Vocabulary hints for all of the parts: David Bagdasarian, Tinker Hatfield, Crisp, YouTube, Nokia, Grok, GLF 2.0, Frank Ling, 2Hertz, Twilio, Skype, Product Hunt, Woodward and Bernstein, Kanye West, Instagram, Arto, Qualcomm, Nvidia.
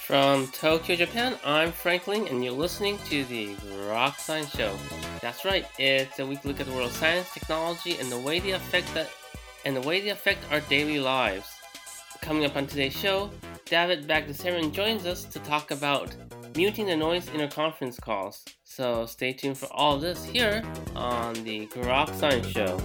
From Tokyo, Japan, I'm Franklin, and you're listening to the Rock Science Show. That's right, it's a weekly look at the world of science, technology, and the way they affect our daily lives. Coming up on today's show, David Bagdasarian joins us to talk about muting the noise in our conference calls. So stay tuned for all this here on the Rock Science Show.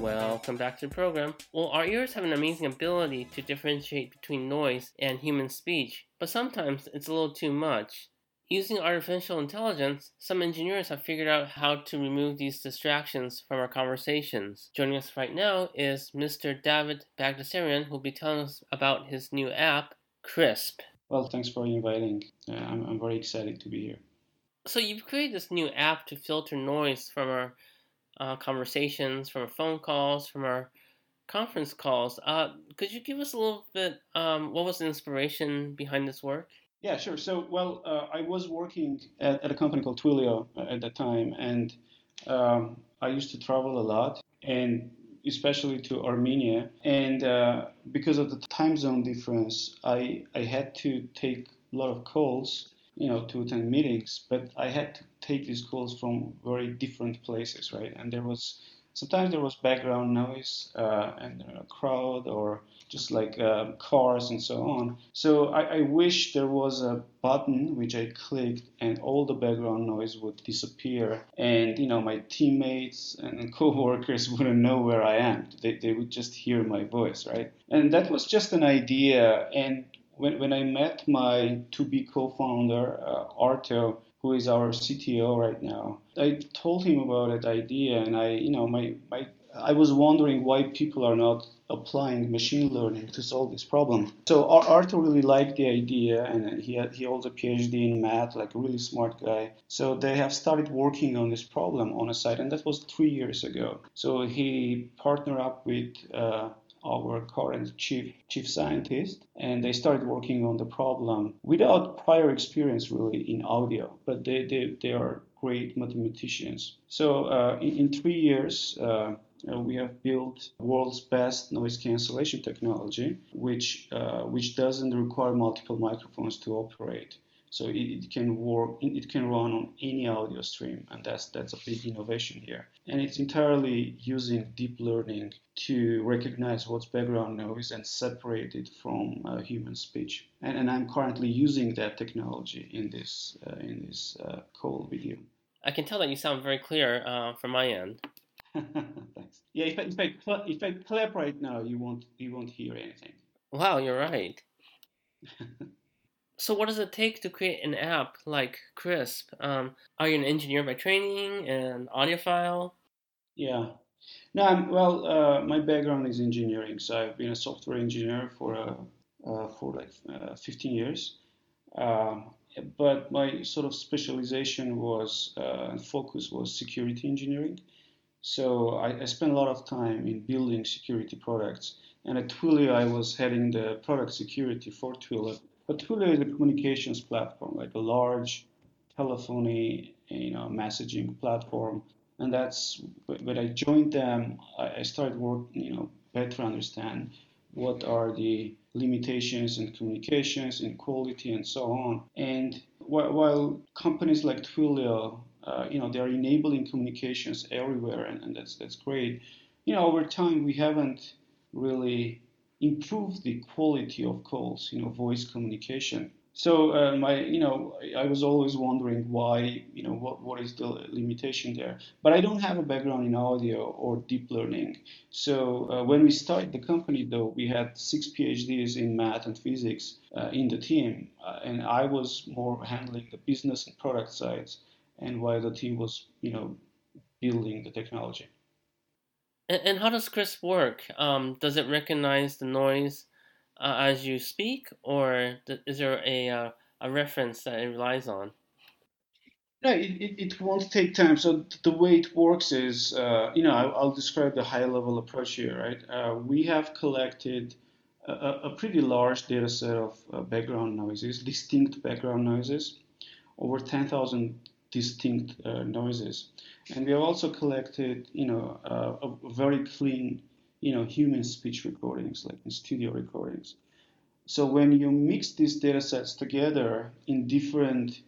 Welcome back to the program. Well, our ears have an amazing ability to differentiate between noise and human speech, but sometimes it's a little too much. Using artificial intelligence, some engineers have figured out how to remove these distractions from our conversations. Joining us right now is Mr. David Bagdasarian, who will be telling us about his new app, Crisp. Well, thanks for inviting. I'm very excited to be here. So you've created this new app to filter noise from our conversations, from our phone calls, from our conference calls. Could you give us a little bit, what was the inspiration behind this work? Yeah, sure. So, I was working at a company called Twilio at that time, and I used to travel a lot, and especially to Armenia. And because of the time zone difference, I had to take a lot of calls, to attend meetings, but I had to take these calls from very different places, right? And there was background noise and a crowd or just like cars and so on. So I wish there was a button which I clicked and all the background noise would disappear, and my teammates and coworkers wouldn't know where I am. They would just hear my voice, right? And that was just an idea. And when I met my to-be co-founder, Arto, who is our CTO right now, I told him about that idea, and I was wondering why people are not applying machine learning to solve this problem. So Arto really liked the idea, and he holds a PhD in math, like a really smart guy. So they have started working on this problem on a site, and that was 3 years ago. So he partnered up with our current chief scientist, and they started working on the problem without prior experience really in audio, but they are great mathematicians. So in 3 years, we have built world's best noise cancellation technology, which doesn't require multiple microphones to operate. So it can work. It can run on any audio stream, and that's a big innovation here. And it's entirely using deep learning to recognize what's background noise and separate it from human speech. And I'm currently using that technology in this call with you. I can tell that you sound very clear from my end. Thanks. Yeah, if I clap right now, you won't hear anything. Wow, you're right. So what does it take to create an app like Crisp? Are you an engineer by training and audiophile? Yeah. No, my background is engineering. So I've been a software engineer for 15 years. But my sort of specialization was and focus was security engineering. So I spent a lot of time in building security products. And at Twilio, I was heading the product security for Twilio. But Twilio is a communications platform, like a large telephony, messaging platform, and that's when I joined them. I started working, better understand what are the limitations in communications, in quality, and so on. And while companies like Twilio, they are enabling communications everywhere, and that's great. Over time we haven't really improve the quality of calls, voice communication. So I was always wondering why, what is the limitation there? But I don't have a background in audio or deep learning. So when we started the company, though, we had 6 PhDs in math and physics in the team, and I was more handling the business and product sides, and while the team was, building the technology. And how does Crisp work? Does it recognize the noise as you speak, or is there a reference that it relies on? No, it won't take time. So the way it works is, I'll describe the high-level approach here, right? We have collected a pretty large data set of background noises, distinct background noises, over 10,000 distinct noises. And we have also collected, a very clean, human speech recordings, like in studio recordings. So when you mix these data sets together in different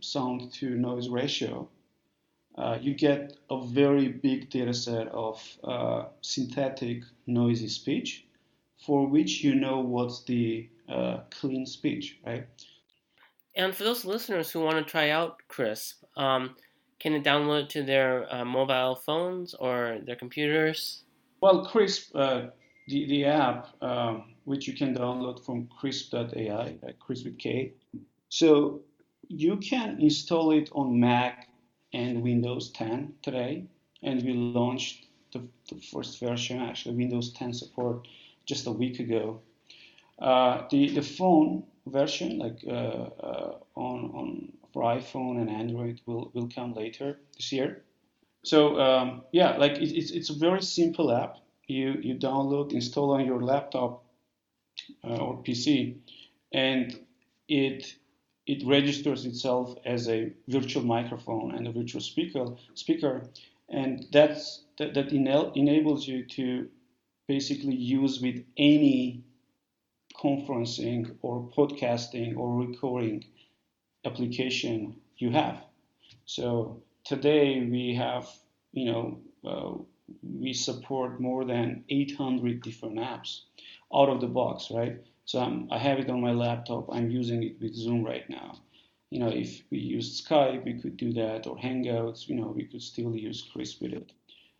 sound to noise ratio, you get a very big data set of synthetic noisy speech, for which you know what's the clean speech, right? And for those listeners who want to try out Crisp, can they download it to their mobile phones or their computers? Well, Crisp, the app, which you can download from crisp.ai, Crisp with K. So you can install it on Mac and Windows 10 today, and we launched the first version, actually Windows 10 support, just a week ago. The phone version, for iPhone and Android, will come later this year. So it's a very simple app. You download, install on your laptop or PC, and it registers itself as a virtual microphone and a virtual speaker, and that enables you to basically use with any conferencing or podcasting or recording application you have. So today we have, we support more than 800 different apps out of the box, right? So I have it on my laptop. I'm using it with Zoom right now. If we used Skype, we could do that, or Hangouts. We could still use Crisp with it.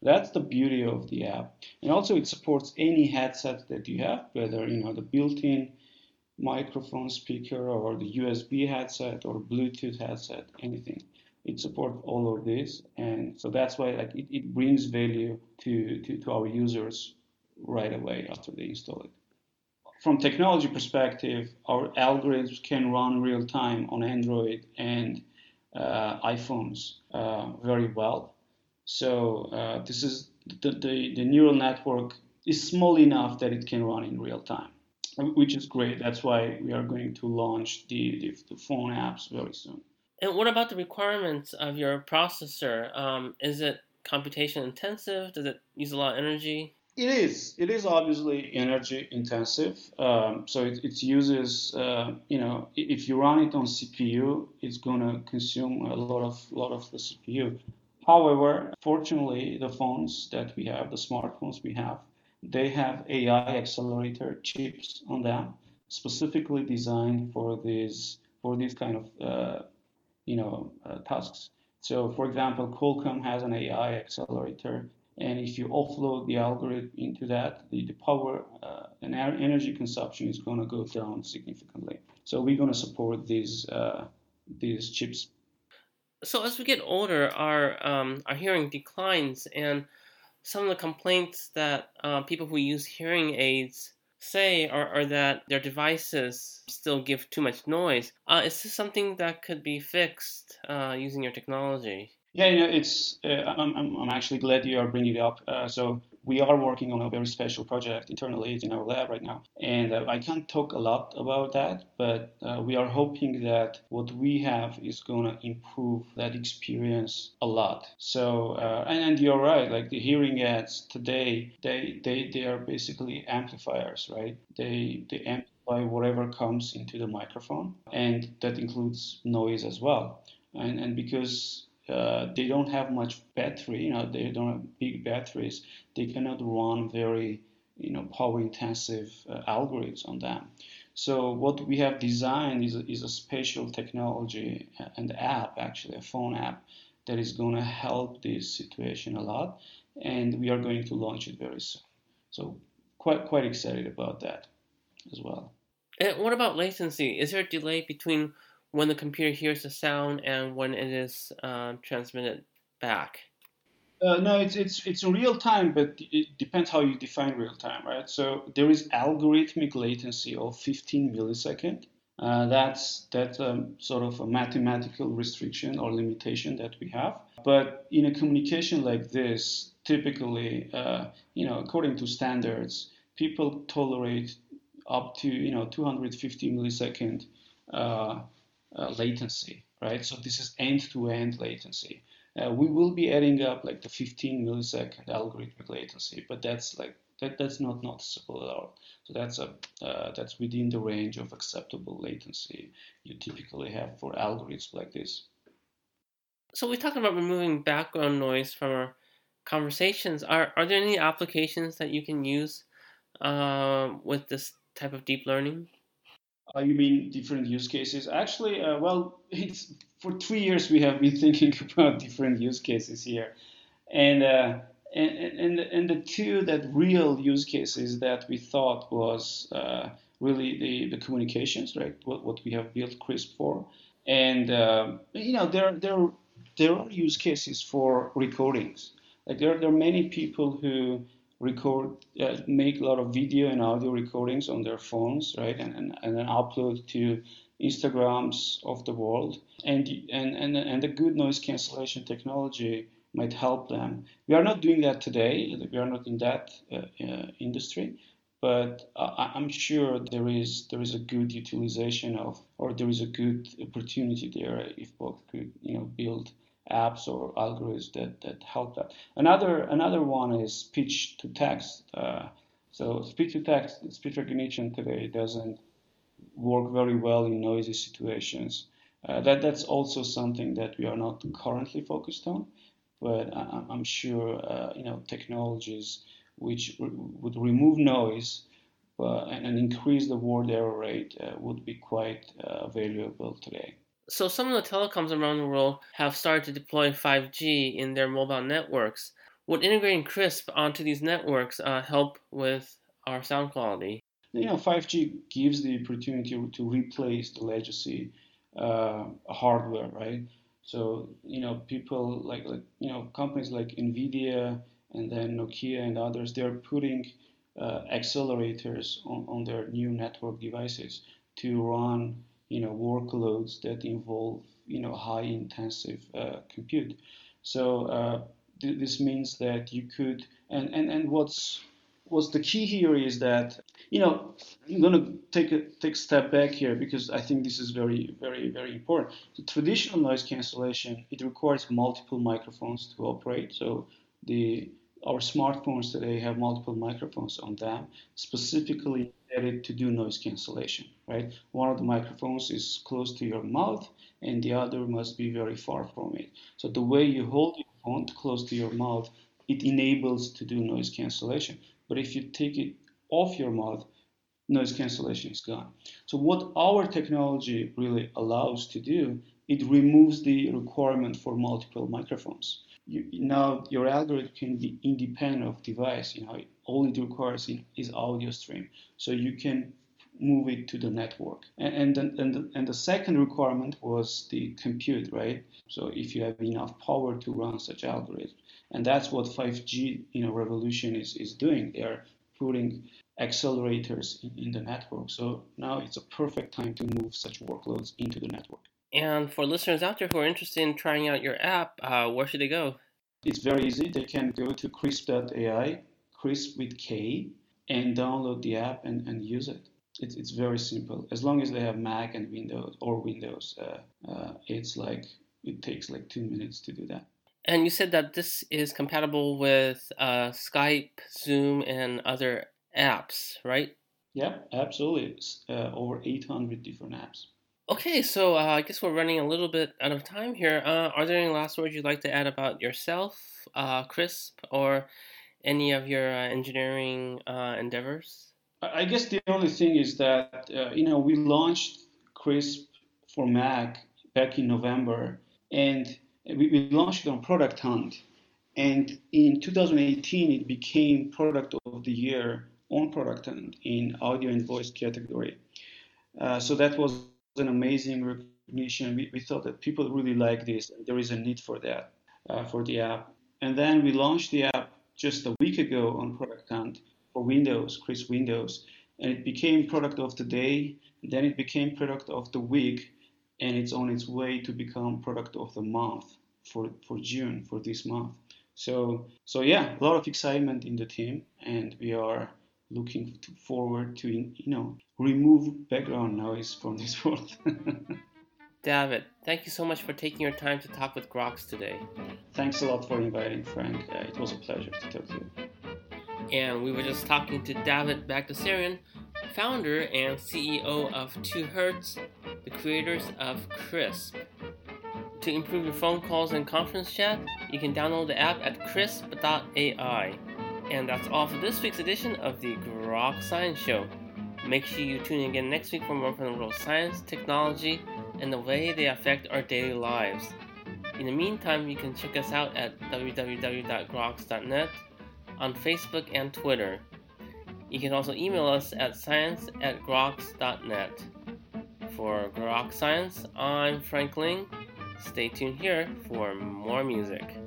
That's the beauty of the app. And also, it supports any headset that you have, whether the built-in microphone speaker or the USB headset or Bluetooth headset, anything. It supports all of this, and so that's why it brings value to our users right away after they install it. From technology perspective, our algorithms can run real time on Android and iPhones very well. So this is the neural network is small enough that it can run in real time, which is great. That's why we are going to launch the phone apps very soon. And what about the requirements of your processor? Is it computation intensive? Does it use a lot of energy? It is obviously energy intensive. So it uses, if you run it on CPU, it's going to consume a lot of the CPU. However, fortunately, the phones that we have, the smartphones we have, they have AI accelerator chips on them, specifically designed for these kind of, tasks. So, for example, Qualcomm has an AI accelerator. And if you offload the algorithm into that, the power and energy consumption is going to go down significantly. So we're going to support these chips. So as we get older, our hearing declines, and some of the complaints that people who use hearing aids say are that their devices still give too much noise. Is this something that could be fixed using your technology? Yeah, it's. I'm actually glad you are bringing it up. So we are working on a very special project internally in our lab right now, and I can't talk a lot about that. But we are hoping that what we have is gonna improve that experience a lot. So and you're right. Like the hearing aids today, they are basically amplifiers, right? They amplify whatever comes into the microphone, and that includes noise as well. And because they don't have much battery, they don't have big batteries, they cannot run very, power intensive algorithms on them. So what we have designed is a spatial technology and app, actually a phone app, that is going to help this situation a lot, and we are going to launch it very soon. So quite excited about that as well. And what about latency? Is there a delay between when the computer hears the sound and when it is transmitted back? No, it's real time, but it depends how you define real time, right? So there is algorithmic latency of 15 milliseconds. That's sort of a mathematical restriction or limitation that we have. But in a communication like this, typically, according to standards, people tolerate up to 250 millisecond latency, right? So this is end-to-end latency. We will be adding up like the 15 millisecond algorithmic latency, but that's not noticeable at all. So that's within the range of acceptable latency you typically have for algorithms like this. So we talked about removing background noise from our conversations. Are there any applications that you can use with this type of deep learning? You mean different use cases? Actually, it's for 3 years we have been thinking about different use cases here, and the two that real use cases that we thought was really the communications, right? What we have built Crisp for, and there are use cases for recordings. Like there are many people who record, make a lot of video and audio recordings on their phones, right? And then upload to Instagrams of the world. And the good noise cancellation technology might help them. We are not doing that today. We are not in that industry, but I'm sure there is a good utilization of, or there is a good opportunity there if both could, build apps or algorithms that help that. Another one is speech to text. So speech recognition today doesn't work very well in noisy situations. That's also something that we are not currently focused on, but I'm sure technologies which would remove noise and increase the word error rate would be quite valuable today. So some of the telecoms around the world have started to deploy 5G in their mobile networks. Would integrating Crisp onto these networks help with our sound quality? 5G gives the opportunity to replace the legacy hardware, right? So, people like companies like Nvidia and then Nokia and others, they're putting accelerators on their new network devices to run workloads that involve, high intensive compute. So this means that you could, and what's the key here is that, I'm going to take a step back here because I think this is very, very, very important. The traditional noise cancellation, it requires multiple microphones to operate. So our smartphones today have multiple microphones on them, specifically added to do noise cancellation, right? One of the microphones is close to your mouth and the other must be very far from it. So the way you hold your phone close to your mouth, it enables to do noise cancellation. But if you take it off your mouth, noise cancellation is gone. So what our technology really allows to do, it removes the requirement for multiple microphones. Now your algorithm can be independent of device. All it requires is audio stream, so you can move it to the network. And the second requirement was the compute, right? So if you have enough power to run such algorithm, and that's what 5G revolution is doing. They are putting accelerators in the network. So now it's a perfect time to move such workloads into the network. And for listeners out there who are interested in trying out your app, where should they go? It's very easy. They can go to crisp.ai. Crisp with K, and download the app and use it. It's very simple. As long as they have Mac and Windows, it takes 2 minutes to do that. And you said that this is compatible with Skype, Zoom, and other apps, right? Yeah, absolutely. It's over 800 different apps. Okay, so I guess we're running a little bit out of time here. Are there any last words you'd like to add about yourself, Crisp, or any of your engineering endeavors? I guess the only thing is that, we launched Crisp for Mac back in November, and we launched it on Product Hunt. And in 2018, it became Product of the Year on Product Hunt in audio and voice category. So that was an amazing recognition. We thought that people really like this. There is a need for that, for the app. And then we launched the app just a week ago on Product Hunt for Windows, Crisp Windows. And it became product of the day, then it became product of the week, and it's on its way to become product of the month for June, for this month. So yeah, a lot of excitement in the team, and we are looking forward to, remove background noise from this world. David, thank you so much for taking your time to talk with Grox today. Thanks a lot for inviting, Frank. It was a pleasure to talk to you. And we were just talking to David Bagdasarian, founder and CEO of 2Hertz, the creators of Crisp. To improve your phone calls and conference chat, you can download the app at crisp.ai. And that's all for this week's edition of the Grok Science Show. Make sure you tune in again next week for more from the world of science, technology, and the way they affect our daily lives. In the meantime, you can check us out at www.groks.net, on Facebook and Twitter. You can also email us at science@groks.net. For Grok Science, I'm Frank Ling. Stay tuned here for more music.